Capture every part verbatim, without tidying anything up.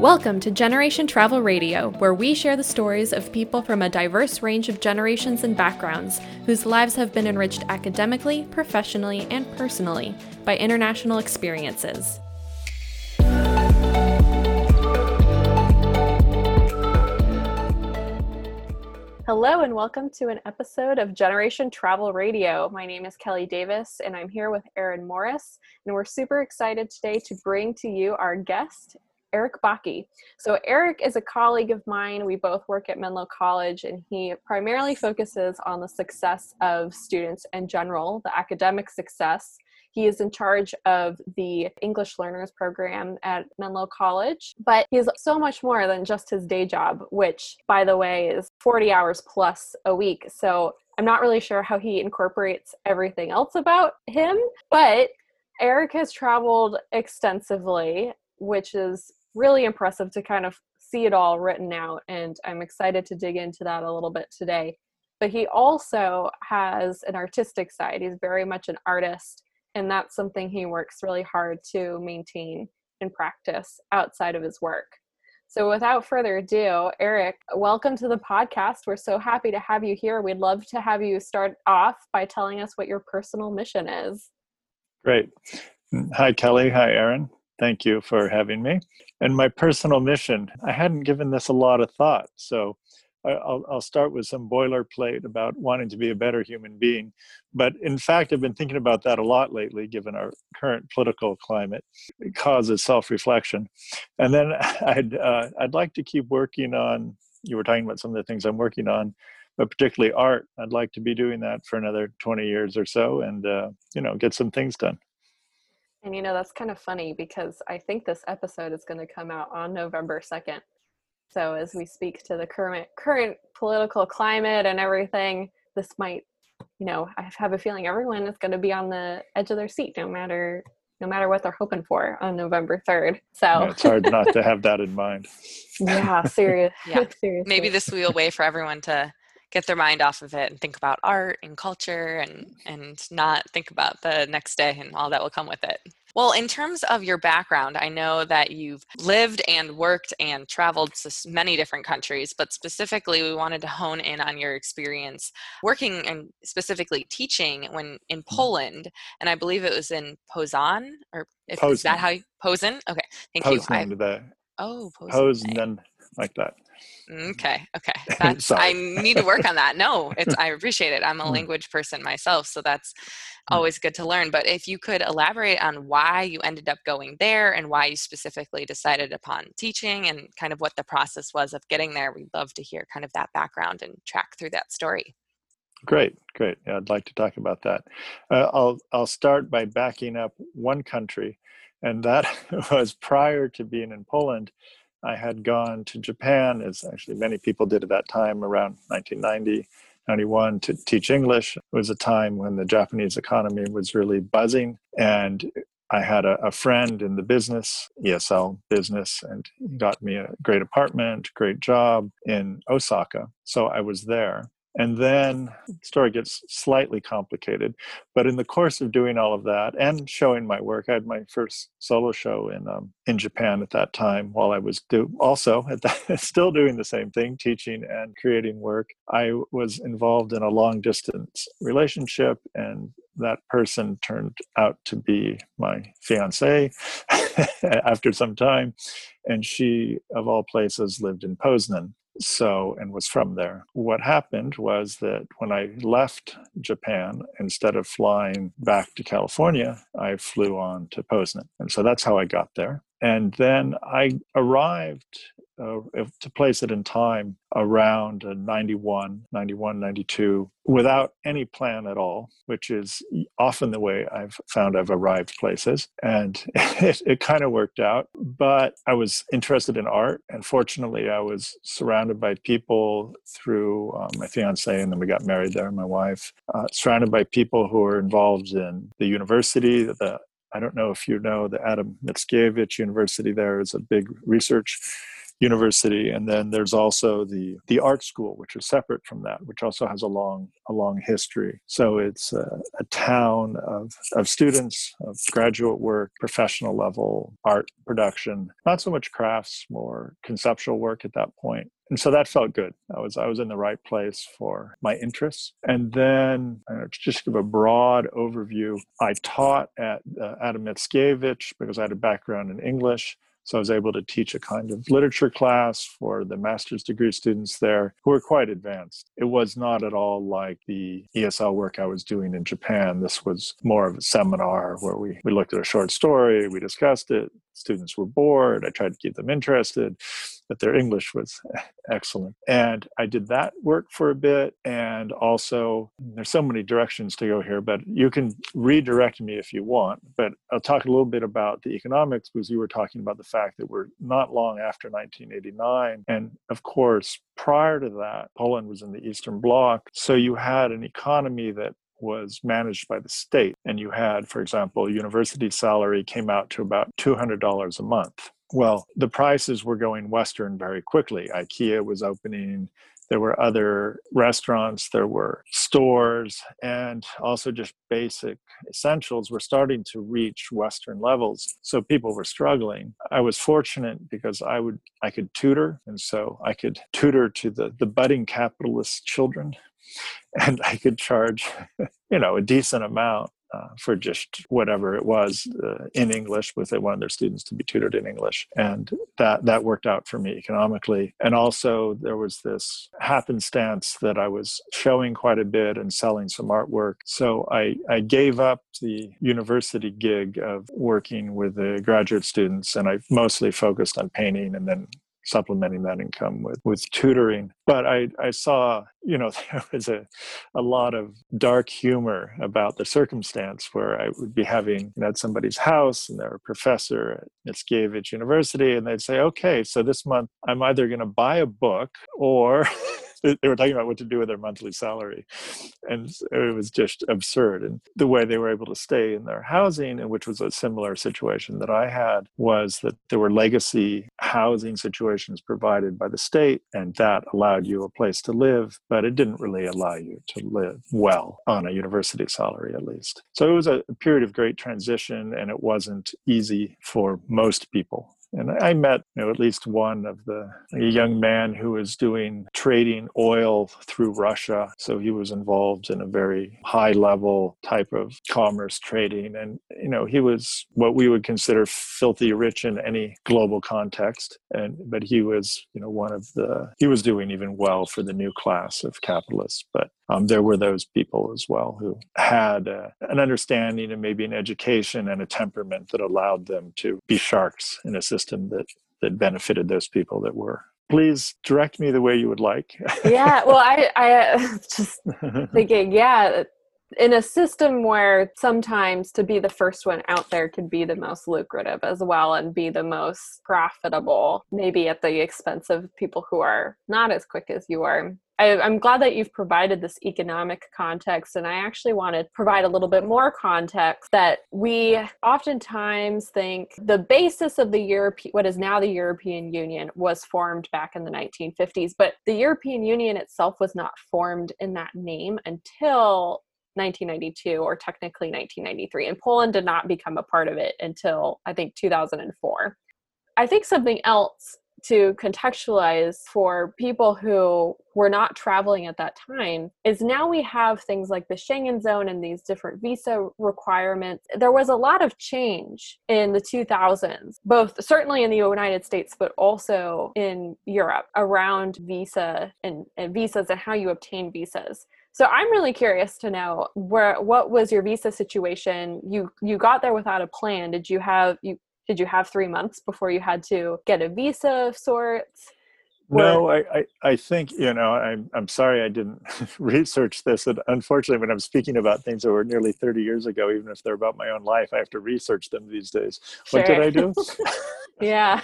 Welcome to Generation Travel Radio, where we share the stories of people from a diverse range of generations and backgrounds whose lives have been enriched academically, professionally, and personally by international experiences. Hello and welcome to an episode of Generation Travel Radio. My name is Kelly Davis and I'm here with Erin Morris, and we're super excited today to bring to you our guest, Eric Baki. So Eric is a colleague of mine. We both work at Menlo College, and he primarily focuses on the success of students in general, the academic success. He is in charge of the English Learners Program at Menlo College, but he is so much more than just his day job, which, by the way, is forty hours plus a week. So I'm not really sure how he incorporates everything else about him, but Eric has traveled extensively, which is really impressive to kind of see it all written out. And I'm excited to dig into that a little bit today. But he also has an artistic side. He's very much an artist. And that's something he works really hard to maintain and practice outside of his work. So without further ado, Eric, welcome to the podcast. We're so happy to have you here. We'd love to have you start off by telling us what your personal mission is. Great. Hi, Kelly. Hi, Erin. Thank you for having me. And my personal mission, I hadn't given this a lot of thought. So I'll, I'll start with some boilerplate about wanting to be a better human being. But in fact, I've been thinking about that a lot lately, given our current political climate. It causes self-reflection. And then I'd, uh, I'd like to keep working on, you were talking about some of the things I'm working on, but particularly art. I'd like to be doing that for another twenty years or so and, uh, you know, get some things done. And, you know, that's kind of funny because I think this episode is going to come out on November second. So as we speak to the current current political climate and everything, this might, you know, I have a feeling everyone is going to be on the edge of their seat, no matter no matter what they're hoping for on November third. So yeah, it's hard not to have that in mind. Yeah, serious. Yeah. Seriously. Maybe this will be a way for everyone to get their mind off of it and think about art and culture and, and not think about the next day and all that will come with it. Well, in terms of your background, I know that you've lived and worked and traveled to many different countries, but specifically we wanted to hone in on your experience working and specifically teaching when in Poland, and I believe it was in Poznan, or if, Poznan. Is that how you, Poznan? Okay, thank Poznan, you. Poznan, the oh, Poznan. Poznan, like that. Okay. Okay. That's, I need to work on that. No, it's, I appreciate it. I'm a language person myself, so that's always good to learn. But if you could elaborate on why you ended up going there and why you specifically decided upon teaching and kind of what the process was of getting there, we'd love to hear kind of that background and track through that story. Great. Great. Yeah, I'd like to talk about that. Uh, I'll, I'll start by backing up one country, and that was prior to being in Poland. I had gone to Japan, as actually many people did at that time, around nineteen ninety, ninety-one, to teach English. It was a time when the Japanese economy was really buzzing. And I had a, a friend in the business, E S L business, and he got me a great apartment, great job in Osaka. So I was there. And then the story gets slightly complicated. But in the course of doing all of that and showing my work, I had my first solo show in um, in Japan at that time while I was do- also at that, still doing the same thing, teaching and creating work. I was involved in a long-distance relationship, and that person turned out to be my fiancée after some time. And she, of all places, lived in Poznan. So, and was from there. What happened was that when I left Japan, instead of flying back to California, I flew on to Poznan. And so that's how I got there. And then I arrived uh, to place it in time around ninety-one, ninety-one, ninety-two, without any plan at all, which is often the way I've found I've arrived places. And it, it kind of worked out, but I was interested in art. And fortunately, I was surrounded by people through um, my fiance, and then we got married there, my wife, uh, surrounded by people who were involved in the university, the I don't know if you know the Adam Mickiewicz University there is a big research university. And then there's also the the art school, which is separate from that, which also has a long a long history. So it's a, a town of of students, of graduate work, professional level art production, not so much crafts, more conceptual work at that point. And so that felt good. I was I was in the right place for my interests. And then, uh, just to give a broad overview, I taught at uh, Adam Mickiewicz because I had a background in English. So I was able to teach a kind of literature class for the master's degree students there who were quite advanced. It was not at all like the E S L work I was doing in Japan. This was more of a seminar where we, we looked at a short story, we discussed it, students were bored, I tried to keep them interested, but their English was excellent. And I did that work for a bit. And also, there's so many directions to go here, but you can redirect me if you want. But I'll talk a little bit about the economics, because you were talking about the fact that we're not long after nineteen eighty-nine. And of course, prior to that, Poland was in the Eastern Bloc. So you had an economy that was managed by the state. And you had, for example, university salary came out to about two hundred dollars a month. Well, the prices were going Western very quickly. IKEA was opening. There were other restaurants, there were stores, and also just basic essentials were starting to reach Western levels. So people were struggling. I was fortunate because I would I could tutor, and so I could tutor to the, the budding capitalist children, and I could charge, you know, a decent amount. Uh, for just whatever it was uh, in English, with they wanted their students to be tutored in English. And that, that worked out for me economically. And also there was this happenstance that I was showing quite a bit and selling some artwork. So I, I gave up the university gig of working with the graduate students, and I mostly focused on painting and then supplementing that income with, with tutoring. But I, I saw, you know, there was a, a lot of dark humor about the circumstance where I would be having, you know, at somebody's house and they're a professor at Mickiewicz University, and they'd say, okay, so this month I'm either going to buy a book or... They were talking about what to do with their monthly salary. And it was just absurd. And the way they were able to stay in their housing, and which was a similar situation that I had, was that there were legacy housing situations provided by the state, and that allowed you a place to live, but it didn't really allow you to live well on a university salary, at least. So it was a period of great transition, and it wasn't easy for most people. And I met, you know, at least one of the a young man who was doing trading oil through Russia. So he was involved in a very high level type of commerce trading. And, you know, he was what we would consider filthy rich in any global context. And but he was, you know, one of the, he was doing even well for the new class of capitalists. But um, there were those people as well who had a, an understanding and maybe an education and a temperament that allowed them to be sharks in a system. System that that benefited those people that were. Please direct me the way you would like. Yeah, well, I I just thinking, yeah, in a system where sometimes to be the first one out there could be the most lucrative as well and be the most profitable, maybe at the expense of people who are not as quick as you are. I, I'm glad that you've provided this economic context, and I actually want to provide a little bit more context that we oftentimes think the basis of the Europe, what is now the European Union, was formed back in the nineteen fifties, but the European Union itself was not formed in that name until nineteen ninety-two, or technically nineteen ninety-three, and Poland did not become a part of it until, I think, two thousand four. I think something else to contextualize for people who were not traveling at that time is now we have things like the Schengen zone and these different visa requirements. There was a lot of change in the two thousands, both certainly in the United States, but also in Europe around visa and, and visas and how you obtain visas. So I'm really curious to know where, what was your visa situation? You you got there without a plan. Did you have you did you have three months before you had to get a visa of sorts? No, I, I, I think, you know, I'm, I'm sorry I didn't research this. And unfortunately, when I'm speaking about things that were nearly thirty years ago, even if they're about my own life, I have to research them these days. Sure. What did I do? Yeah.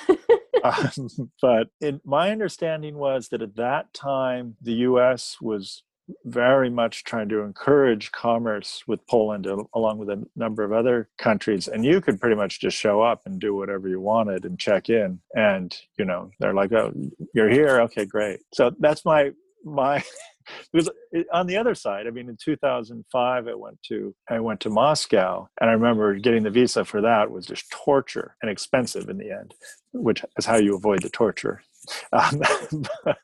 um, but it, my understanding was that at that time, the U S was very much trying to encourage commerce with Poland, along with a number of other countries. And you could pretty much just show up and do whatever you wanted and check in. And, you know, they're like, oh, you're here. Okay, great. So that's my, my, because on the other side, I mean, in two thousand five, I went to, I went to Moscow, and I remember getting the visa for that was just torture and expensive in the end, which is how you avoid the torture. Um, but,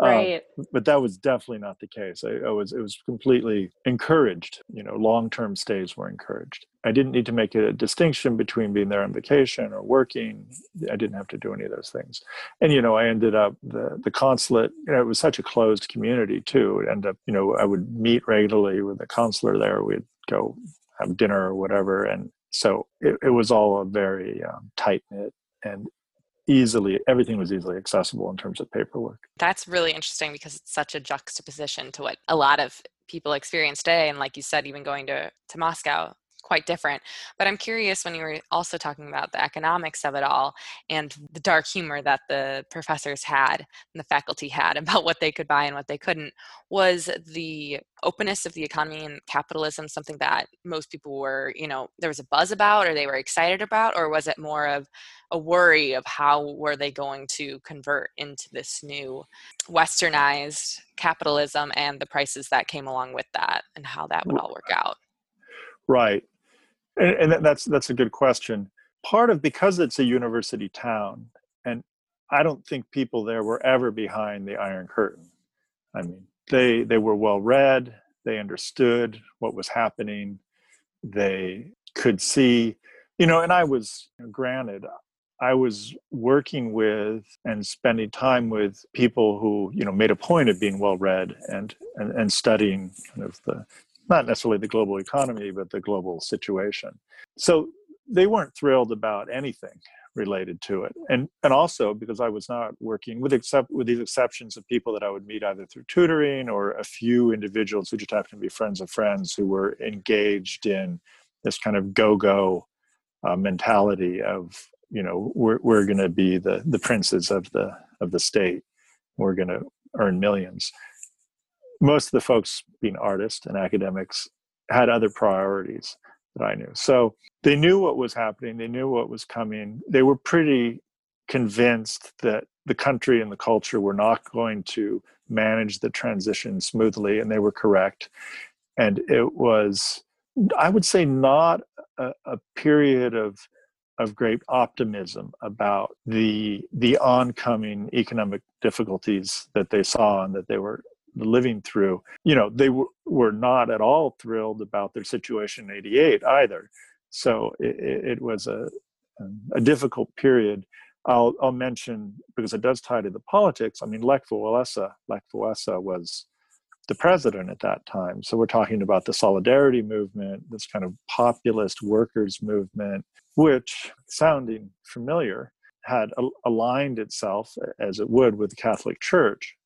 right. um, but that was definitely not the case. I, I was, it was completely encouraged, you know, long-term stays were encouraged. I didn't need to make a distinction between being there on vacation or working. I didn't have to do any of those things. And, you know, I ended up the, the consulate, you know, it was such a closed community too. It ended up, you know, I would meet regularly with the consular there. We'd go have dinner or whatever. And so it, it was all a very um, tight-knit and easily, everything was easily accessible in terms of paperwork. That's really interesting because it's such a juxtaposition to what a lot of people experience today. And like you said, even going to, to Moscow, quite different. But I'm curious when you were also talking about the economics of it all and the dark humor that the professors had and the faculty had about what they could buy and what they couldn't, was the openness of the economy and capitalism something that most people were, you know, there was a buzz about or they were excited about, or was it more of a worry of how were they going to convert into this new westernized capitalism and the prices that came along with that and how that would all work out? Right. And, and that's that's a good question. Part of, because it's a university town, and I don't think people there were ever behind the Iron Curtain. I mean, they they were well read, they understood what was happening, they could see, you know, and I was, granted, I was working with and spending time with people who, you know, made a point of being well read and, and, and studying kind of the, not necessarily the global economy, but the global situation. So they weren't thrilled about anything related to it. And and also because I was not working, with except with these exceptions of people that I would meet either through tutoring or a few individuals who just happened to be friends of friends who were engaged in this kind of go-go uh, mentality of, you know, we're we're going to be the the princes of the of the state. We're going to earn millions. Most of the folks, being artists and academics, had other priorities that I knew. So they knew what was happening. They knew what was coming. They were pretty convinced that the country and the culture were not going to manage the transition smoothly, and they were correct. And it was, I would say, not a, a period of of great optimism about the the oncoming economic difficulties that they saw and that they were living through. You know, they w- were not at all thrilled about their situation in eighty-eight either. So it, it was a, a difficult period. I'll, I'll mention, because it does tie to the politics, I mean, Lech Wałęsa, Lech Wałęsa was the president at that time. So we're talking about the Solidarity movement, this kind of populist workers movement, which, sounding familiar, had a- aligned itself, as it would, with the Catholic Church.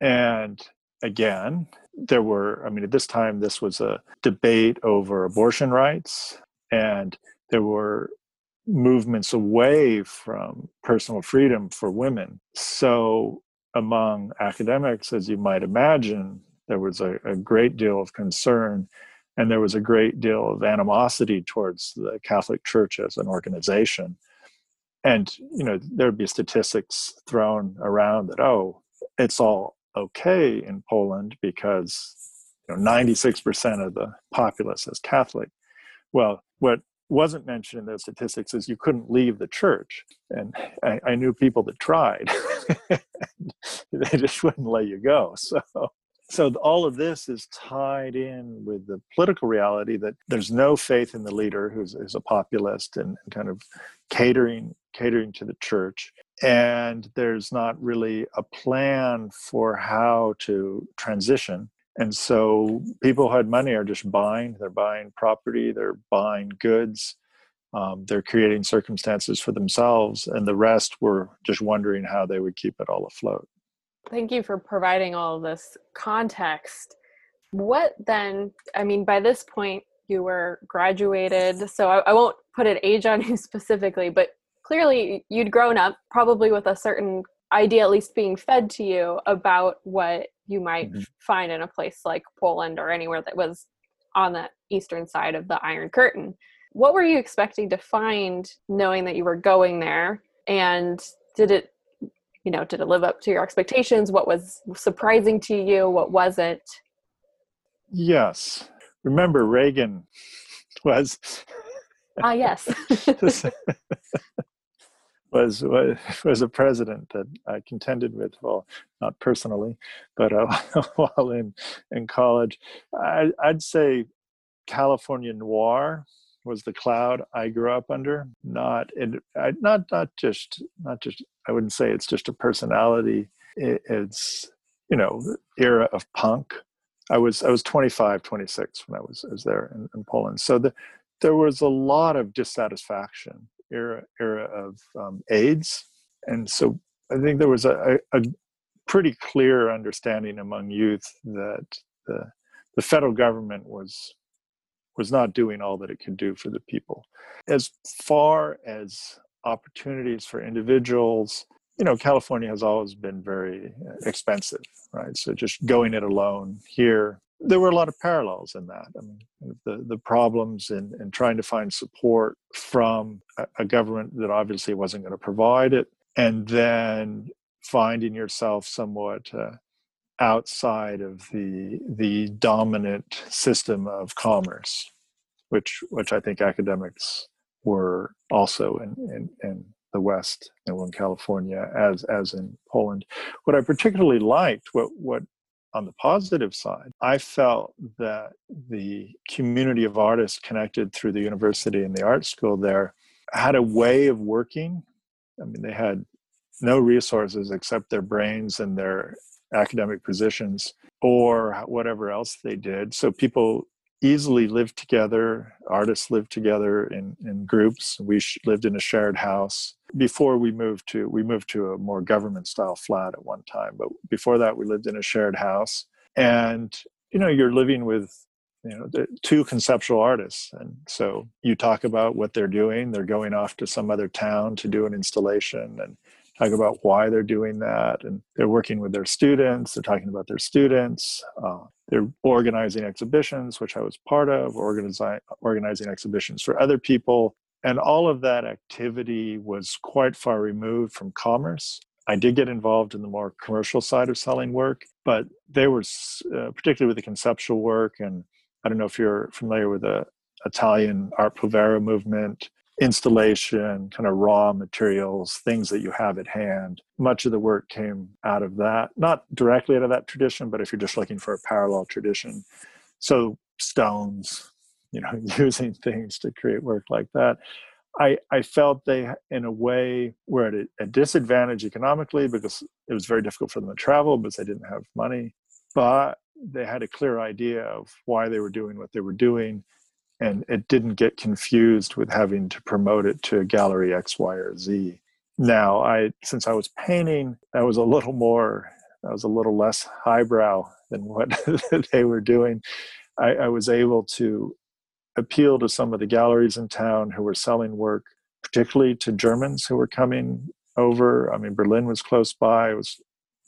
And again, there were, I mean, at this time, this was a debate over abortion rights, and there were movements away from personal freedom for women. So among academics, as you might imagine, there was a, a great deal of concern, and there was a great deal of animosity towards the Catholic Church as an organization. And, you know, there'd be statistics thrown around that, oh, it's all okay in Poland because, you know, ninety-six percent of the populace is Catholic. Well, what wasn't mentioned in those statistics is you couldn't leave the church. And I, I knew people that tried. They just wouldn't let you go. So, so all of this is tied in with the political reality that there's no faith in the leader who's, who's a populist and kind of catering catering to the church. And there's not really a plan for how to transition. And so people who had money are just buying. They're buying property. They're buying goods. Um, they're creating circumstances for themselves. And the rest were just wondering how they would keep it all afloat. Thank you for providing all this context. What then, I mean, by this point, you were graduated. So I, I won't put an age on you specifically, but clearly, you'd grown up probably with a certain idea, at least being fed to you, about what you might mm-hmm. find in a place like Poland or anywhere that was on the eastern side of the Iron Curtain. What were you expecting to find knowing that you were going there? And did it, you know, did it live up to your expectations? What was surprising to you? What wasn't? Yes. Remember, Reagan was... Ah, uh, yes. was, was was a president that I contended with, well, not personally, but uh, while in, in college. I, I'd say California noir was the cloud I grew up under. Not and I, not not just not just. I wouldn't say it's just a personality. It, it's you know the era of punk. I was I was twenty-five, twenty-six when I was I was there in, in Poland. So the, there was a lot of dissatisfaction. Era era of um, AIDS, and so I think there was a, a, a pretty clear understanding among youth that the the federal government was. was not doing all that it could do for the people. As far as opportunities for individuals, you know, California has always been very expensive, right? So just going it alone here, there were a lot of parallels in that. I mean, the, the problems in, in trying to find support from a, a government that obviously wasn't going to provide it, and then finding yourself somewhat uh, outside of the the dominant system of commerce, which which I think academics were also in, in, in the West and in California as as in Poland. What I particularly liked, what what on the positive side, I felt that the community of artists connected through the university and the art school there had a way of working. I mean, they had no resources except their brains and their academic positions or whatever else they did. So people easily lived together. Artists lived together in, in groups. We sh- lived in a shared house before we moved to, we moved to a more government style flat at one time. But before that, we lived in a shared house, and, you know, you're living with, you know, the two conceptual artists. And so you talk about what they're doing. They're going off to some other town to do an installation, and talk about why they're doing that, and they're working with their students. They're talking about their students. Uh, they're organizing exhibitions, which I was part of, organizing organizing exhibitions for other people, and all of that activity was quite far removed from commerce. I did get involved in the more commercial side of selling work, but they were uh, particularly with the conceptual work. And I don't know if you're familiar with the Italian Art Povera movement. Installation, kind of raw materials, things that you have at hand. Much of the work came out of that, not directly out of that tradition, but if you're just looking for a parallel tradition. So stones, you know, using things to create work like that. I, I felt they, in a way, were at a, a disadvantage economically because it was very difficult for them to travel because they didn't have money, but they had a clear idea of why they were doing what they were doing. And it didn't get confused with having to promote it to gallery X, Y, or Z. Now, I since I was painting, that was a little more, that was a little less highbrow than what they were doing. I, I was able to appeal to some of the galleries in town who were selling work, particularly to Germans who were coming over. I mean, Berlin was close by. It was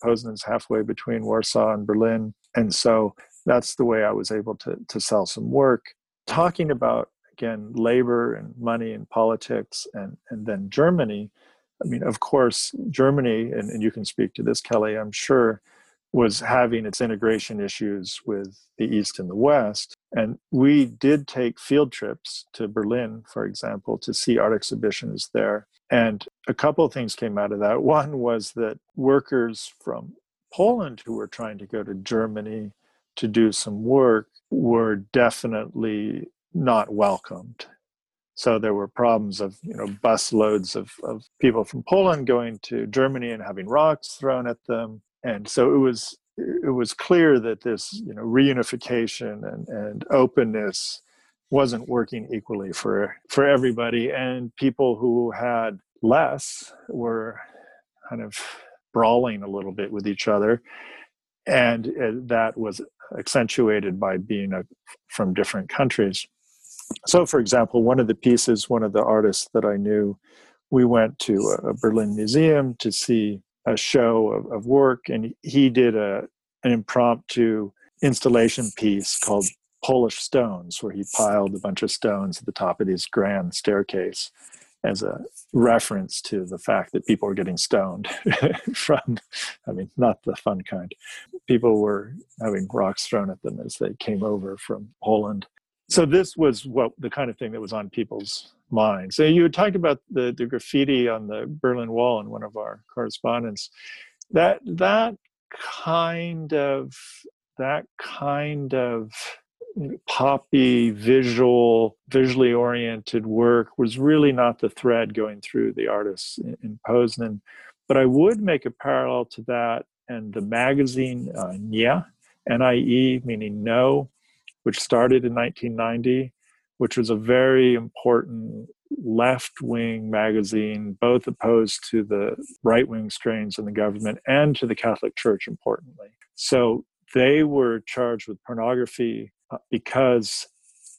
Poznan's halfway between Warsaw and Berlin. And so that's the way I was able to to sell some work. Talking about, again, labor and money and politics and, and then Germany, I mean, of course, Germany, and, and you can speak to this, Kelly, I'm sure, was having its integration issues with the East and the West. And we did take field trips to Berlin, for example, to see art exhibitions there. And a couple of things came out of that. One was that workers from Poland who were trying to go to Germany to do some work were definitely not welcomed. So there were problems of, you know, bus loads of, of people from Poland going to Germany and having rocks thrown at them. And so it was it was clear that this, you know, reunification and, and openness wasn't working equally for for everybody. And people who had less were kind of brawling a little bit with each other. And that was accentuated by being a, from different countries. So, for example, one of the pieces, one of the artists that I knew, we went to a Berlin museum to see a show of, of work, and he did a an impromptu installation piece called Polish Stones, where he piled a bunch of stones at the top of this grand staircase as a reference to the fact that people were getting stoned from, I mean, not the fun kind. People were having rocks thrown at them as they came over from Poland. So this was what the kind of thing that was on people's minds. So you had talked about the, the graffiti on the Berlin Wall in one of our correspondence. That that kind of that kind of poppy, visual, visually oriented work was really not the thread going through the artists in, in Poznan. But I would make a parallel to that and the magazine uh, N I E, N I E meaning no, which started in nineteen ninety, which was a very important left-wing magazine, both opposed to the right-wing strains in the government and to the Catholic Church, importantly. So they were charged with pornography because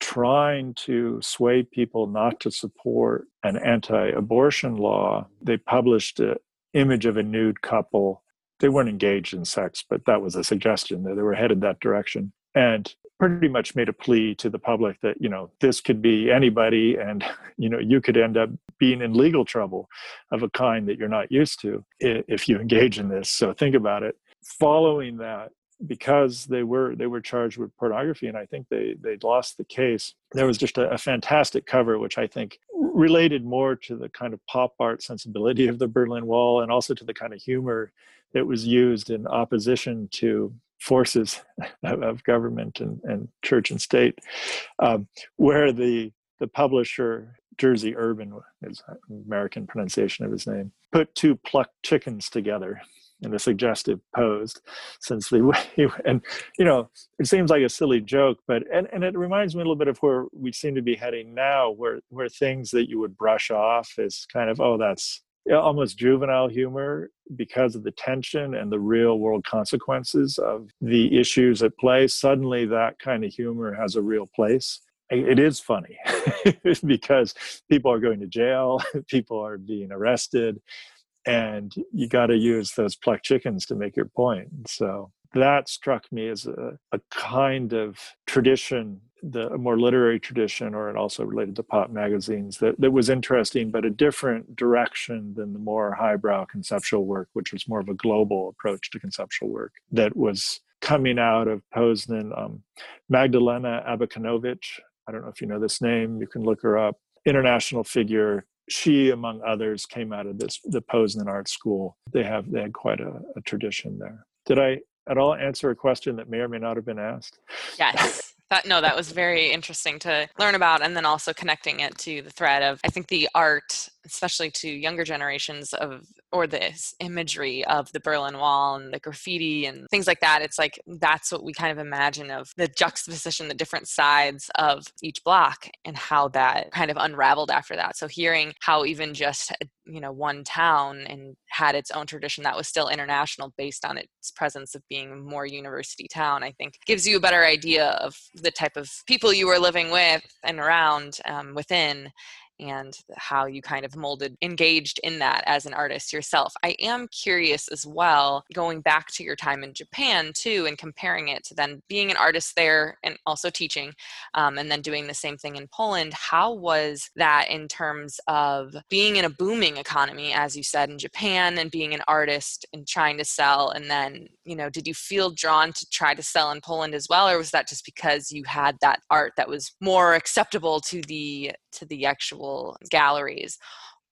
trying to sway people not to support an anti-abortion law, they published an image of a nude couple. They weren't engaged in sex, but that was a suggestion that they were headed that direction. And pretty much made a plea to the public that, you know, this could be anybody and, you know, you could end up being in legal trouble of a kind that you're not used to if you engage in this. So think about it. Following that, because they were they were charged with pornography, and I think they they lost the case. There was just a, a fantastic cover, which I think related more to the kind of pop art sensibility of the Berlin Wall, and also to the kind of humor that was used in opposition to forces of, of government and, and church and state, um, where the the publisher, Jersey Urban, is American pronunciation of his name, put two plucked chickens together in a suggestive pose, since the way, and you know, it seems like a silly joke, but and, and it reminds me a little bit of where we seem to be heading now, where where things that you would brush off as kind of, oh, that's almost juvenile humor, because of the tension and the real world consequences of the issues at play. Suddenly that kind of humor has a real place. It is funny because people are going to jail, people are being arrested, and you got to use those plucked chickens to make your point. So that struck me as a, a kind of tradition, the a more literary tradition, or it also related to pop magazines, that, that was interesting, but a different direction than the more highbrow conceptual work, which was more of a global approach to conceptual work that was coming out of Poznan. Um, Magdalena Abakanowicz, I don't know if you know this name, you can look her up, international figure. She, among others, came out of this the Poznan Art School. They have they had quite a, a tradition there. Did I at all answer a question that may or may not have been asked? Yes. That, no, that was very interesting to learn about, and then also connecting it to the thread of, I think, the art, especially to younger generations of, or this imagery of the Berlin Wall and the graffiti and things like that. It's like, that's what we kind of imagine of the juxtaposition, the different sides of each block, and how that kind of unraveled after that. So hearing how even just, you know, one town and had its own tradition that was still international based on its presence of being more university town, I think gives you a better idea of the type of people you were living with and around um, within, and how you kind of molded, engaged in that as an artist yourself. I am curious as well, going back to your time in Japan too, and comparing it to then being an artist there and also teaching, um, and then doing the same thing in Poland. How was that in terms of being in a booming economy, as you said, in Japan, and being an artist and trying to sell? And then, you know, did you feel drawn to try to sell in Poland as well? Or was that just because you had that art that was more acceptable to the to the actual galleries?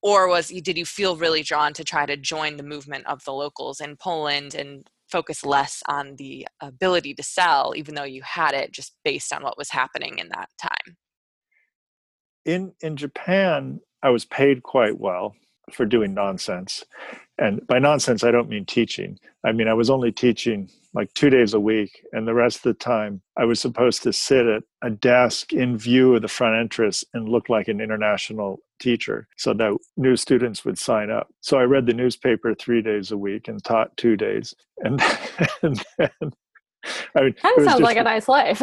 Or was did you feel really drawn to try to join the movement of the locals in Poland and focus less on the ability to sell, even though you had it, just based on what was happening in that time? In in Japan, I was paid quite well for doing nonsense. And by nonsense, I don't mean teaching. I mean, I was only teaching like two days a week, and the rest of the time I was supposed to sit at a desk in view of the front entrance and look like an international teacher so that new students would sign up. So I read the newspaper three days a week and taught two days. And then, and then I mean, that sounds just like a nice life.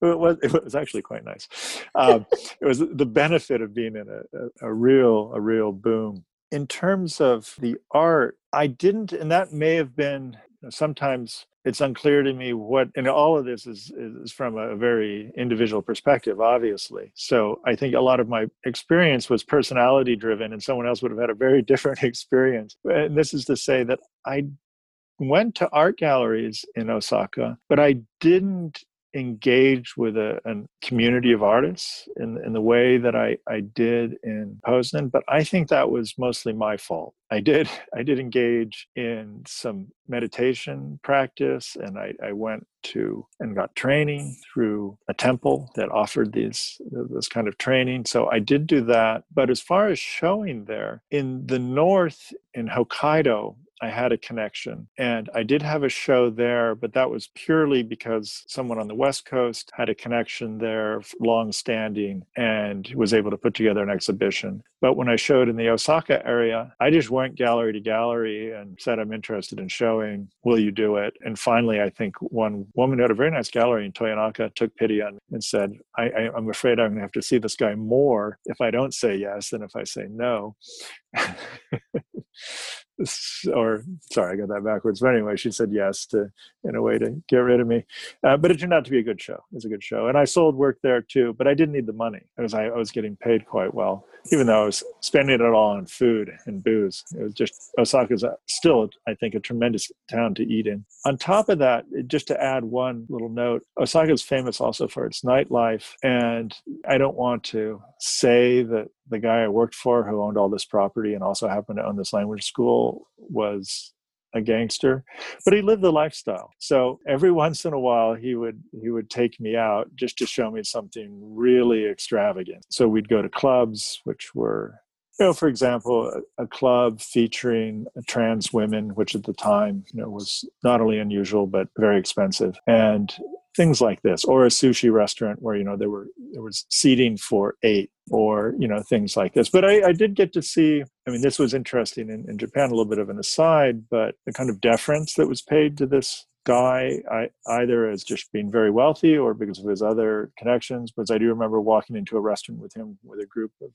It was, it was actually quite nice. Um, it was the benefit of being in a, a, a real, a real boom. In terms of the art, I didn't, and that may have been sometimes it's unclear to me what, and all of this is, is from a very individual perspective, obviously. So I think a lot of my experience was personality driven, and someone else would have had a very different experience. And this is to say that I went to art galleries in Osaka, but I didn't engage with a, a community of artists in, in the way that I, I did in Poznan. But I think that was mostly my fault. I did I did engage in some meditation practice, and I, I went to and got training through a temple that offered these this kind of training. So I did do that. But as far as showing there, in the north, in Hokkaido, I had a connection, and I did have a show there, but that was purely because someone on the West Coast had a connection there, long-standing, and was able to put together an exhibition. But when I showed in the Osaka area, I just went gallery to gallery and said, I'm interested in showing, will you do it? And finally, I think one woman who had a very nice gallery in Toyonaka took pity on me and said, I, I, I'm afraid I'm going to have to see this guy more if I don't say yes than if I say no. Or, sorry, I got that backwards. But anyway, she said yes to, in a way, to get rid of me. Uh, but it turned out to be a good show. It was a good show. And I sold work there too, but I didn't need the money. It was, I, I was getting paid quite well, even though I was spending it all on food and booze. It was just, Osaka's still, I think, a tremendous town to eat in. On top of that, just to add one little note, Osaka's famous also for its nightlife. And I don't want to say that the guy I worked for who owned all this property and also happened to own this language school was a gangster, but he lived the lifestyle. So every once in a while, he would he would take me out just to show me something really extravagant. So we'd go to clubs, which were, you know, for example, a, a club featuring trans women, which at the time, you know, was not only unusual, but very expensive. And things like this, or a sushi restaurant where, you know, there were there was seating for eight, or, you know, things like this. But I, I did get to see, I mean, this was interesting in, in Japan, a little bit of an aside, but the kind of deference that was paid to this guy, I, either as just being very wealthy or because of his other connections. Because I do remember walking into a restaurant with him with a group of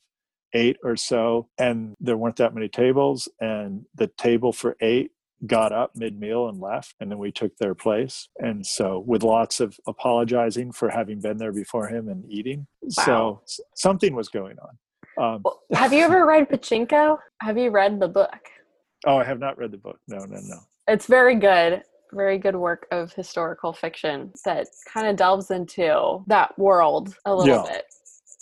eight or so, and there weren't that many tables, and the table for eight got up mid-meal and left, and then we took their place. And so with lots of apologizing for having been there before him and eating. Wow. So something was going on. Um, well, have you ever read Pachinko? Have you read the book? Oh, I have not read the book. No, no, no. It's very good. Very good work of historical fiction that kind of delves into that world a little yeah. bit.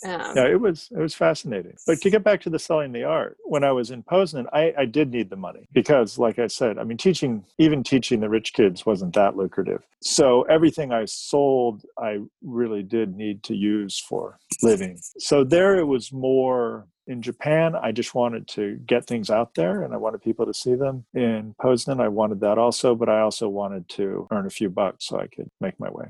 Um, yeah, it was it was fascinating. But to get back to the selling the art, when I was in Poznan, I, I did need the money because, like I said, I mean, teaching, even teaching the rich kids wasn't that lucrative. So everything I sold, I really did need to use for living. So there it was more. In Japan, I just wanted to get things out there, and I wanted people to see them. In Poznan, I wanted that also, but I also wanted to earn a few bucks so I could make my way.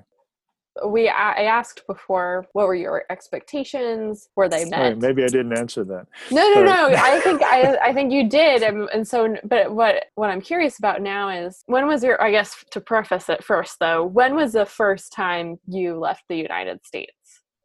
We I asked before, what were your expectations? Were they met? Sorry, maybe I didn't answer that. No, no, no. I think I I think you did. And, and so, but what what I'm curious about now is when was your? I guess to preface it first, though, when was the first time you left the United States?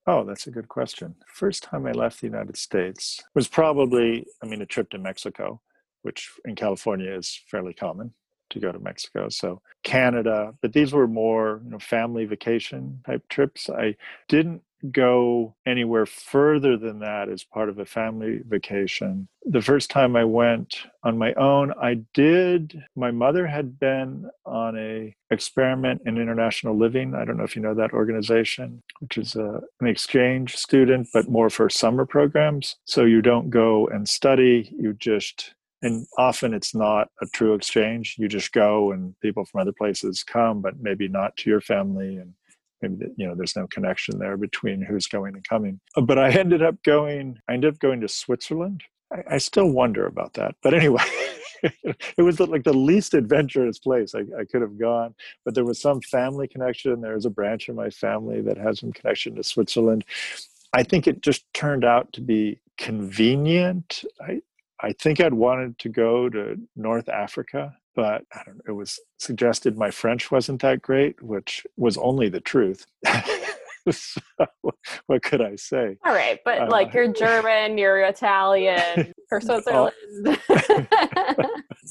Oh, that's a good question. First time I left the United States was probably, I mean, a trip to Mexico, which in California is fairly common. To go to Mexico. So Canada, but these were more, you know, family vacation type trips. I didn't go anywhere further than that as part of a family vacation. The first time I went on my own, I did, my mother had been on a experiment in international living. I don't know if you know that organization, which is a, an exchange student, but more for summer programs. So you don't go and study, you just And often it's not a true exchange. You just go and people from other places come, but maybe not to your family. And maybe, you know, there's no connection there between who's going and coming. But I ended up going, I ended up going to Switzerland. I, I still wonder about that. But anyway, it was like the least adventurous place I, I could have gone. But there was some family connection. There was a branch of my family that had some connection to Switzerland. I think it just turned out to be convenient. I I think I'd wanted to go to North Africa, but I don't know, it was suggested my French wasn't that great, which was only the truth. So, what could I say? All right, but uh, like you're German, you're Italian, or Switzerland.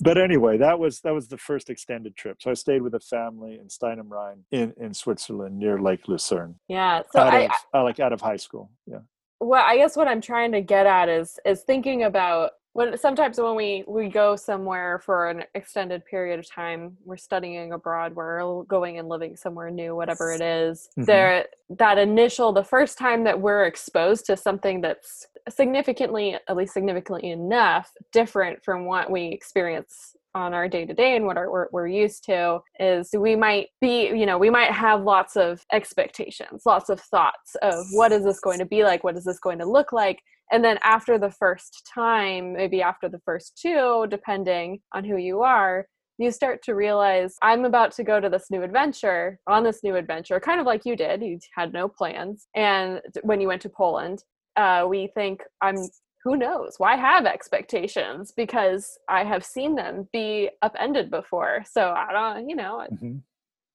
but anyway, that was that was the first extended trip. So I stayed with a family in Stein am Rhein in, in Switzerland near Lake Lucerne. Yeah. So out I, of, I like out of high school. Yeah. Well, I guess what I'm trying to get at is is thinking about when sometimes when we, we go somewhere for an extended period of time, we're studying abroad, we're going and living somewhere new, whatever it is, mm-hmm. there that initial, the first time that we're exposed to something that's significantly, at least significantly enough, different from what we experience on our day-to-day and what our, we're, we're used to, is we might be, you know, we might have lots of expectations, lots of thoughts of what is this going to be like? What is this going to look like? And then after the first time, maybe after the first two, depending on who you are, you start to realize I'm about to go to this new adventure, on this new adventure, kind of like you did, you had no plans. And when you went to Poland, uh, we think I'm, who knows? Why have expectations? Because I have seen them be upended before. So I don't, you know, mm-hmm.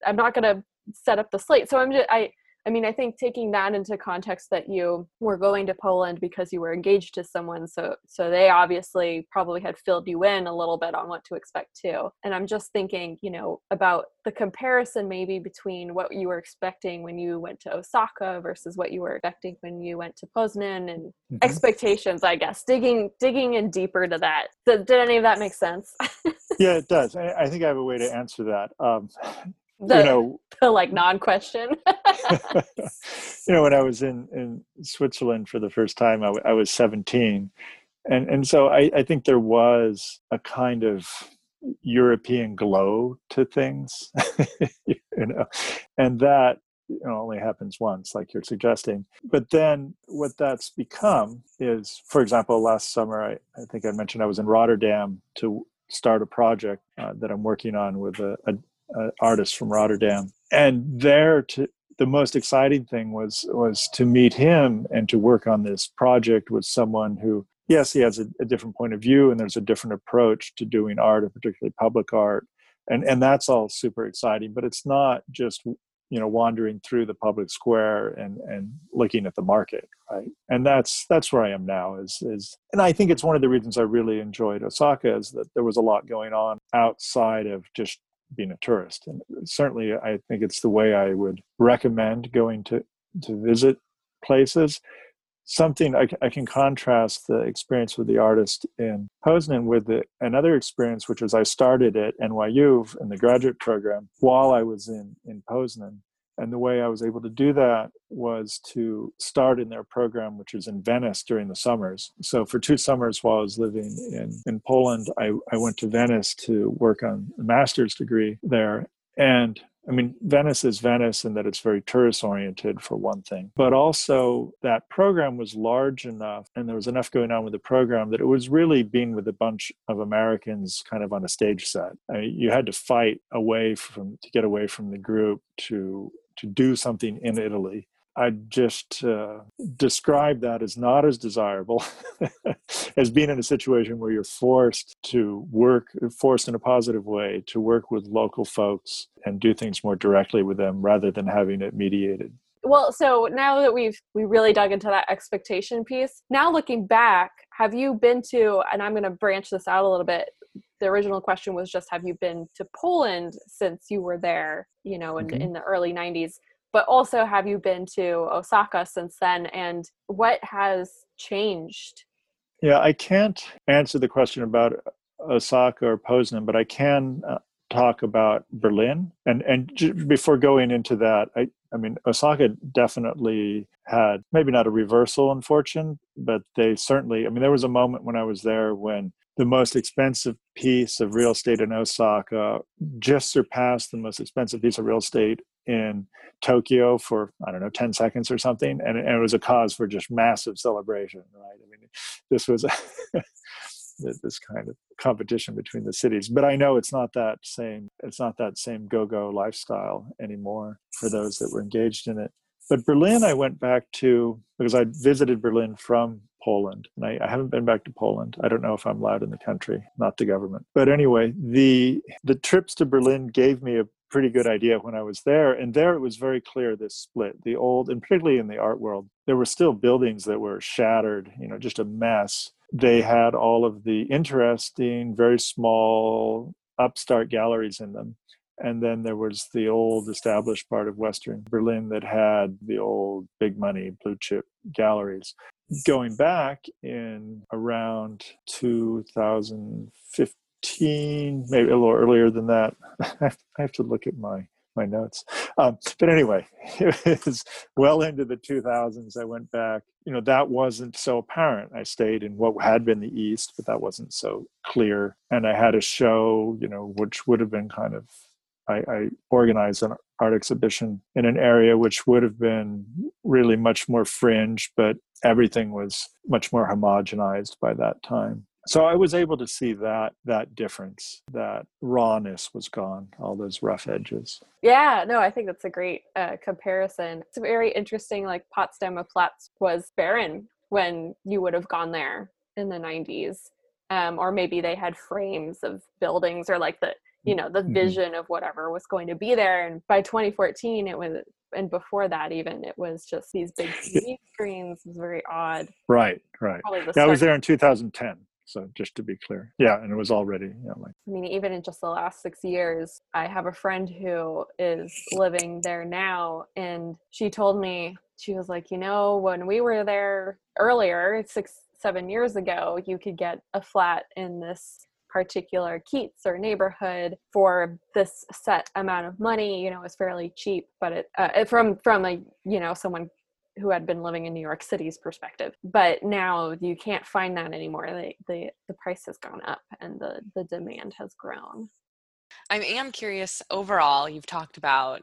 I'm not going to set up the slate. So I'm just, I, I mean, I think taking that into context that you were going to Poland because you were engaged to someone. So, so they obviously probably had filled you in a little bit on what to expect too. And I'm just thinking, you know, about the comparison maybe between what you were expecting when you went to Osaka versus what you were expecting when you went to Poznan and mm-hmm. expectations, I guess, digging, digging in deeper to that. Did, did any of that make sense? Yeah, it does. I, I think I have a way to answer that. Um, the, you know, the like non-question. You know, when I was in, in Switzerland for the first time, I, w- I was seventeen. And, and so I, I think there was a kind of European glow to things, you know, and that, you know, only happens once, like you're suggesting. But then what that's become is, for example, last summer, I, I think I mentioned I was in Rotterdam to start a project uh, that I'm working on with a, a, a artist from Rotterdam. And there, to, the most exciting thing was was to meet him and to work on this project with someone who, yes, he has a, a different point of view and there's a different approach to doing art, and particularly public art. And and that's all super exciting, but it's not just, you know, wandering through the public square and, and looking at the market, right? And that's that's where I am now is is and I think it's one of the reasons I really enjoyed Osaka is that there was a lot going on outside of just being a tourist. And certainly I think it's the way I would recommend going to, to visit places. Something I, I can contrast the experience with the artist in Poznan with the, another experience, which was I started at N Y U in the graduate program while I was in, in Poznan. And the way I was able to do that was to start in their program, which is in Venice during the summers. So for two summers while I was living in, in Poland, I, I went to Venice to work on a master's degree there. And I mean, Venice is Venice in that it's very tourist oriented for one thing, but also that program was large enough and there was enough going on with the program that it was really being with a bunch of Americans kind of on a stage set. I mean, you had to fight away from, to get away from the group to, to do something in Italy. I'd just uh, describe that as not as desirable as being in a situation where you're forced to work, forced in a positive way, to work with local folks and do things more directly with them rather than having it mediated. Well, so now that we've we really dug into that expectation piece, now looking back, have you been to, and I'm going to branch this out a little bit, the original question was just, have you been to Poland since you were there, you know, in, okay. in the early nineties? But also, have you been to Osaka since then? And what has changed? Yeah, I can't answer the question about Osaka or Poznan, but I can uh, talk about Berlin. And and j- before going into that, I, I mean, Osaka definitely had, maybe not a reversal in fortune, but they certainly, I mean, there was a moment when I was there when the most expensive piece of real estate in Osaka just surpassed the most expensive piece of real estate in Tokyo for, I don't know, ten seconds or something. And, and it was a cause for just massive celebration, right? I mean, this was this kind of competition between the cities. But I know it's not that same, it's not that same go-go lifestyle anymore for those that were engaged in it. But Berlin, I went back to, because I visited Berlin from Poland, and I, I haven't been back to Poland. I don't know if I'm allowed in the country, not the government. But anyway, the the trips to Berlin gave me a pretty good idea when I was there. And there it was very clear this split, the old, and particularly in the art world, there were still buildings that were shattered, you know, just a mess. they had all of the interesting, very small upstart galleries in them. And then there was the old established part of Western Berlin that had the old big money blue chip galleries. Going back in around two thousand fifteen, maybe a little earlier than that, I have to look at my, my notes. Um, but anyway, it was well into the two thousands. I went back. You know, that wasn't so apparent. I stayed in what had been the East, but that wasn't so clear. And I had a show, you know, which would have been kind of, I, I organized an art exhibition in an area which would have been really much more fringe, but everything was much more homogenized by that time. So I was able to see that that difference, that rawness was gone, all those rough edges. Yeah, no, I think that's a great uh, comparison. It's very interesting, like Potsdamer Platz was barren when you would have gone there in the nineties. Um, or maybe they had frames of buildings or like the, you know, the vision of whatever was going to be there. And by twenty fourteen, it was, and before that even, it was just these big T V screens. It was very odd. Right, right. Yeah, I was there in two thousand ten. So just to be clear. Yeah. And it was already, you know, like, I mean, even in just the last six years, I have a friend who is living there now. And she told me, she was like, you know, when we were there earlier, six, seven years ago, you could get a flat in this particular Keats or neighborhood for this set amount of money. You know, it was fairly cheap, but it, uh, it from, from a, you know, someone who had been living in New York City's perspective, but now you can't find that anymore. The, the, the price has gone up and the, the demand has grown. I am curious overall, you've talked about,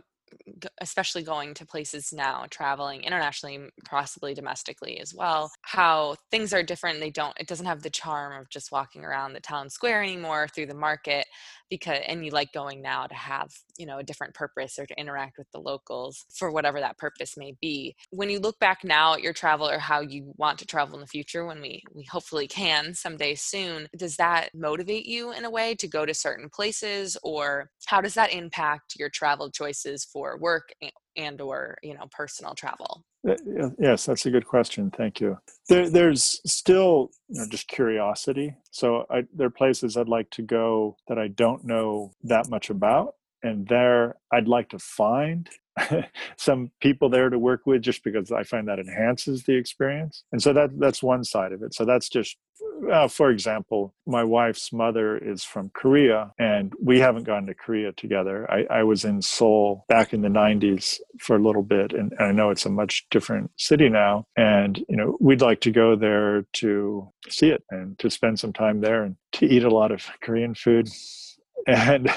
especially going to places now, traveling internationally, possibly domestically as well, how things are different. They don't, it doesn't have the charm of just walking around the town square anymore, through the market, because, and you like going now to have, you know, a different purpose or to interact with the locals for whatever that purpose may be. When you look back now at your travel or how you want to travel in the future, when we, we hopefully can someday soon, does that motivate you in a way to go to certain places, or how does that impact your travel choices for for work and, and or, you know, personal travel? Yes, that's a good question. Thank you. There, there's still, you know, just curiosity. So I, there are places I'd like to go that I don't know that much about. And there I'd like to find some people there to work with, just because I find that enhances the experience. And so that that's one side of it. So that's just, uh, for example, my wife's mother is from Korea, and we haven't gone to Korea together. I, I was in Seoul back in the nineties for a little bit, and, and I know it's a much different city now. And, you know, we'd like to go there to see it and to spend some time there and to eat a lot of Korean food. And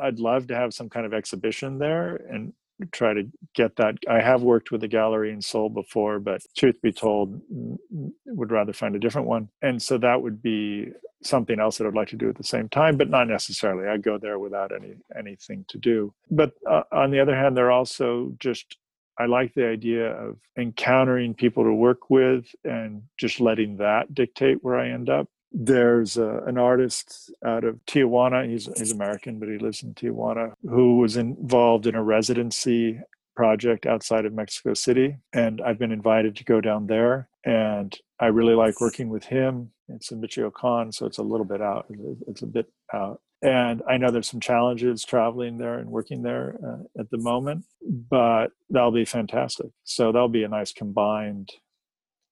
I'd love to have some kind of exhibition there and try to get that. I have worked with a gallery in Seoul before, but truth be told, would rather find a different one. And so that would be something else that I'd like to do at the same time, but not necessarily. I'd go there without any anything to do. But uh, on the other hand, they're also just, I like the idea of encountering people to work with and just letting that dictate where I end up. There's a, an artist out of Tijuana, he's, he's American, but he lives in Tijuana, who was involved in a residency project outside of Mexico City. And I've been invited to go down there. And I really like working with him. It's in Michoacán, so it's a little bit out. It's a bit out. And I know there's some challenges traveling there and working there uh, at the moment, but that'll be fantastic. So that'll be a nice combined.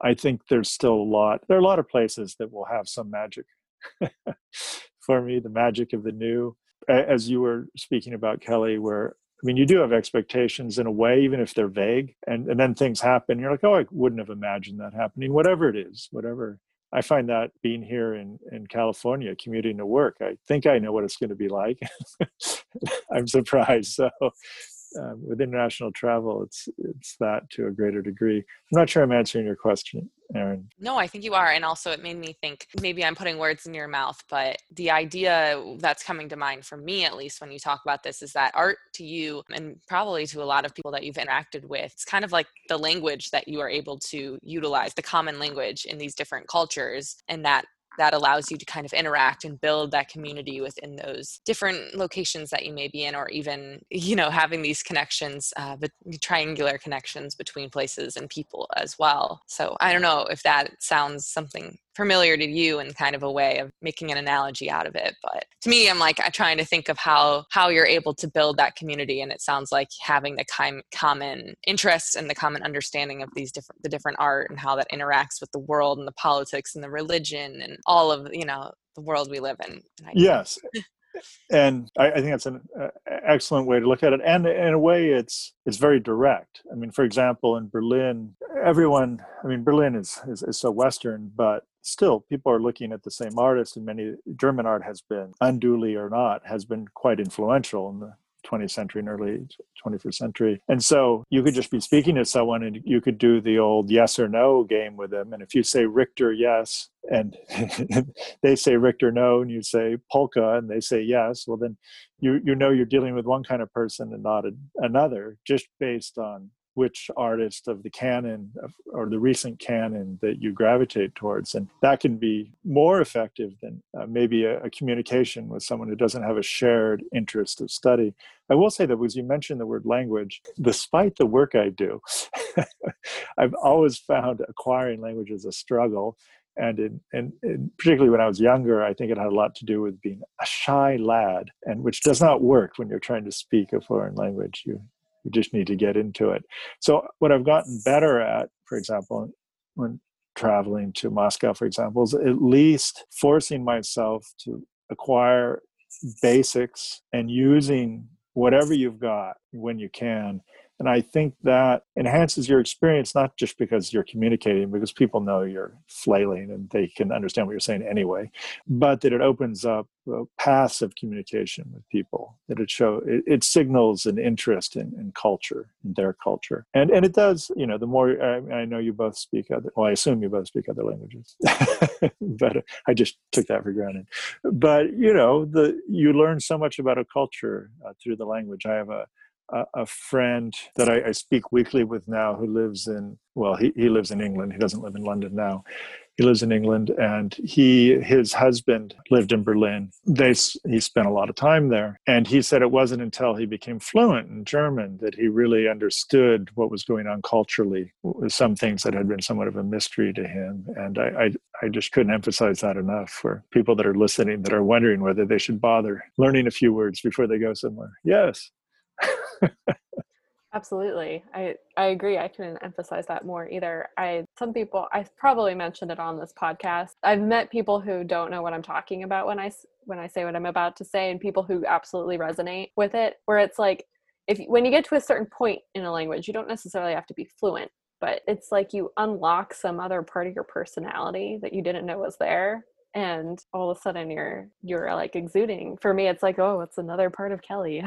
I think there's still a lot, there are a lot of places that will have some magic for me, the magic of the new. As you were speaking about, Kelly, where, I mean, you do have expectations in a way, even if they're vague, and, and then things happen. You're like, oh, I wouldn't have imagined that happening, whatever it is, whatever. I find that being here in, in California, commuting to work, I think I know what it's going to be like. I'm surprised. So Um, with international travel, it's it's that to a greater degree. I'm not sure I'm answering your question, Erin. No, I think you are. And also it made me think, maybe I'm putting words in your mouth, but the idea that's coming to mind for me, at least when you talk about this, is that art to you, and probably to a lot of people that you've interacted with, it's kind of like the language that you are able to utilize, the common language in these different cultures, and that that allows you to kind of interact and build that community within those different locations that you may be in, or even, you know, having these connections, uh, the triangular connections between places and people as well. So I don't know if that sounds something familiar to you in kind of a way of making an analogy out of it. But to me, I'm like, I'm trying to think of how, how you're able to build that community. And it sounds like having the com- common interests and the common understanding of these different, the different art and how that interacts with the world and the politics and the religion and all of, you know, the world we live in. Yes. And I, I think that's an uh, excellent way to look at it. And in a way, it's it's very direct. I mean, for example, in Berlin, everyone, I mean, Berlin is, is, is so Western, but still people are looking at the same artists, and many German art has been, unduly or not, has been quite influential in the twentieth century and early twenty-first century. And so you could just be speaking to someone and you could do the old yes or no game with them. And if you say Richter, yes, and they say Richter, no, and you say polka and they say yes, well, then you, you know you're dealing with one kind of person and not a, another, just based on which artist of the canon of, or the recent canon that you gravitate towards. And that can be more effective than uh, maybe a, a communication with someone who doesn't have a shared interest of study. I will say that because you mentioned the word language, despite the work I do, I've always found acquiring language is a struggle. And in, in, in particularly when I was younger, I think it had a lot to do with being a shy lad, and which does not work when you're trying to speak a foreign language. You You just need to get into it. So what I've gotten better at, for example, when traveling to Moscow, for example, is at least forcing myself to acquire basics and using whatever you've got when you can. And I think that enhances your experience, not just because you're communicating, because people know you're flailing and they can understand what you're saying anyway, but that it opens up paths of communication with people, that it show it, it signals an interest in, in culture, in their culture. And and it does, you know, the more, I, I know you both speak other, well, I assume you both speak other languages, but I just took that for granted. But, you know, the you learn so much about a culture uh, through the language. I have a a friend that I, I speak weekly with now who lives in, well, he, he lives in England. He doesn't live in London now. He lives in England, and he his husband lived in Berlin. They He spent a lot of time there. And he said it wasn't until he became fluent in German that he really understood what was going on culturally, some things that had been somewhat of a mystery to him. And I, I, I just couldn't emphasize that enough for people that are listening that are wondering whether they should bother learning a few words before they go somewhere. Yes. Absolutely. I, I agree. I couldn't emphasize that more either. I, some people, I probably mentioned it on this podcast. I've met people who don't know what I'm talking about when I, when I say what I'm about to say, and people who absolutely resonate with it, where it's like, if when you get to a certain point in a language, you don't necessarily have to be fluent, but it's like you unlock some other part of your personality that you didn't know was there. And all of a sudden you're, you're like exuding. For me, it's like, oh, it's another part of Kelly.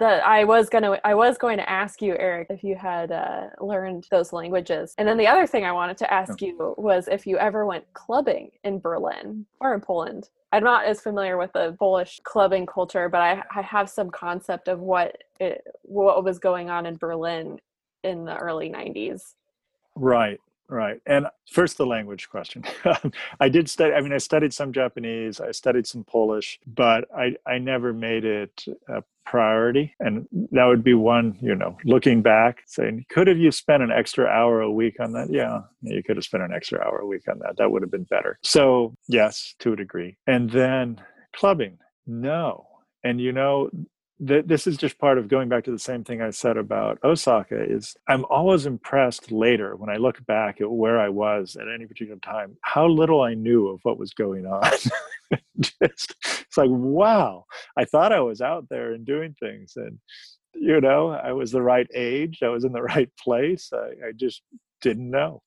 That I was going to, I was going to ask you, Eric, if you had uh, learned those languages. And then the other thing I wanted to ask oh. you was if you ever went clubbing in Berlin or in Poland. I'm not as familiar with the Polish clubbing culture, but I, I have some concept of what, it, what was going on in Berlin in the early nineties. Right. Right. And first, the language question. I did study, I mean, I studied some Japanese, I studied some Polish, but I, I never made it a priority. And that would be one, you know, looking back, saying, could have you spent an extra hour a week on that? Yeah, you could have spent an extra hour a week on that. That would have been better. So yes, to a degree. And then clubbing, no. And you know, this is just part of going back to the same thing I said about Osaka is I'm always impressed later when I look back at where I was at any particular time, how little I knew of what was going on. Just, it's like, wow, I thought I was out there and doing things. And, you know, I was the right age. I was in the right place. I, I just didn't know.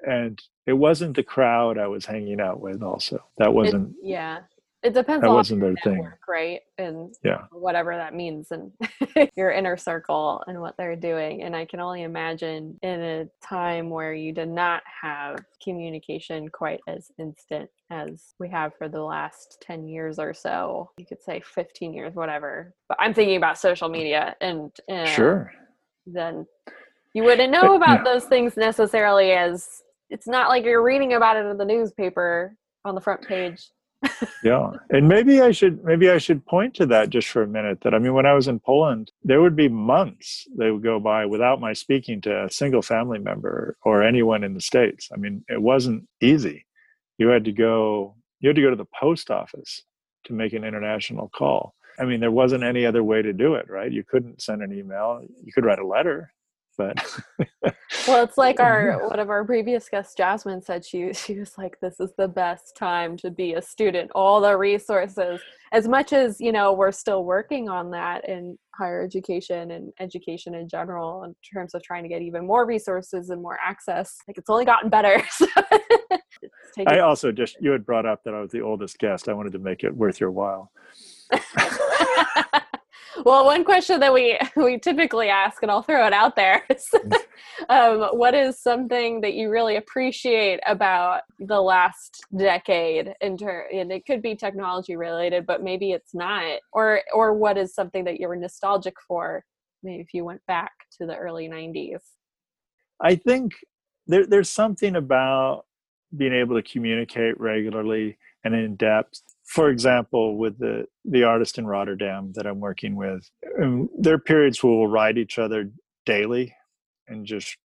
And it wasn't the crowd I was hanging out with also. That wasn't. It, yeah. It depends that on wasn't your their network, thing. Right? And yeah. Whatever that means and your inner circle and what they're doing. And I can only imagine in a time where you did not have communication quite as instant as we have for the last ten years or so, you could say fifteen years, whatever. But I'm thinking about social media and, and sure. Then you wouldn't know but, about no. those things necessarily as it's not like you're reading about it in the newspaper on the front page. Yeah. And maybe I should, maybe I should point to that just for a minute, that, I mean, when I was in Poland, there would be months they would go by without my speaking to a single family member or anyone in the States. I mean, it wasn't easy. You had to go, you had to go to the post office to make an international call. I mean, there wasn't any other way to do it, right? You couldn't send an email. You could write a letter. But well, it's like our one of our previous guests, Jasmine, said she she was like, this is the best time to be a student, all the resources. As much as, you know, we're still working on that in higher education and education in general in terms of trying to get even more resources and more access, like it's only gotten better. So I also just, you had brought up that I was the oldest guest. I wanted to make it worth your while. Well, one question that we, we typically ask, and I'll throw it out there, is um, what is something that you really appreciate about the last decade? In ter- and it could be technology related, but maybe it's not. Or or what is something that you were nostalgic for, maybe if you went back to the early nineties? I think there, there's something about being able to communicate regularly and in depth. For example, with the, the artist in Rotterdam that I'm working with, there are periods where we'll write each other daily and just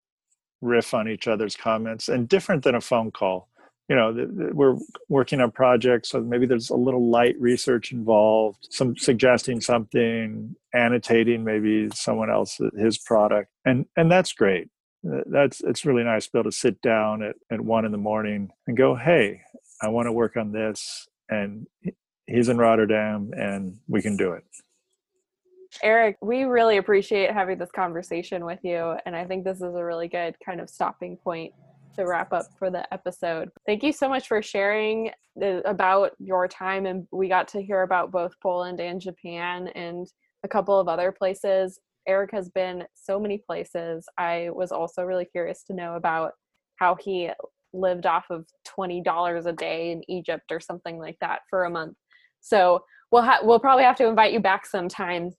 riff on each other's comments, and different than a phone call. You know, the, the, we're working on projects, so maybe there's a little light research involved, some suggesting something, annotating maybe someone else, his product. And and that's great. That's it's really nice to be able to sit down at, at one in the morning and go, hey, I want to work on this. And he's in Rotterdam, and we can do it. Eric, we really appreciate having this conversation with you. And I think this is a really good kind of stopping point to wrap up for the episode. Thank you so much for sharing the, about your time. And we got to hear about both Poland and Japan and a couple of other places. Eric has been so many places. I was also really curious to know about how he lived off of twenty dollars a day in Egypt or something like that for a month. So we'll ha- we'll probably have to invite you back sometime.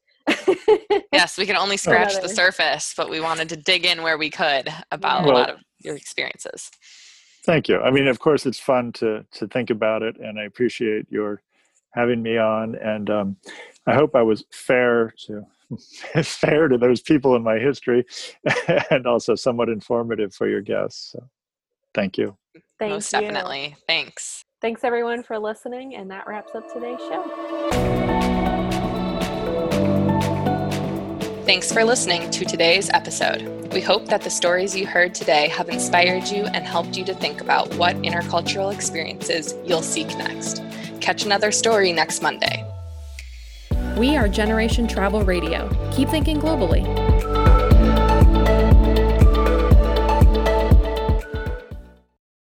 Yes, we can only scratch the surface, but we wanted to dig in where we could about well, a lot of your experiences. Thank you. I mean, of course, it's fun to to think about it, and I appreciate your having me on. And um, I hope I was fair to fair to those people in my history, and also somewhat informative for your guests. So. Thank you. Thank Most you. Definitely. Thanks. Thanks, everyone, for listening. And that wraps up today's show. Thanks for listening to today's episode. We hope that the stories you heard today have inspired you and helped you to think about what intercultural experiences you'll seek next. Catch another story next Monday. We are Generation Travel Radio. Keep thinking globally.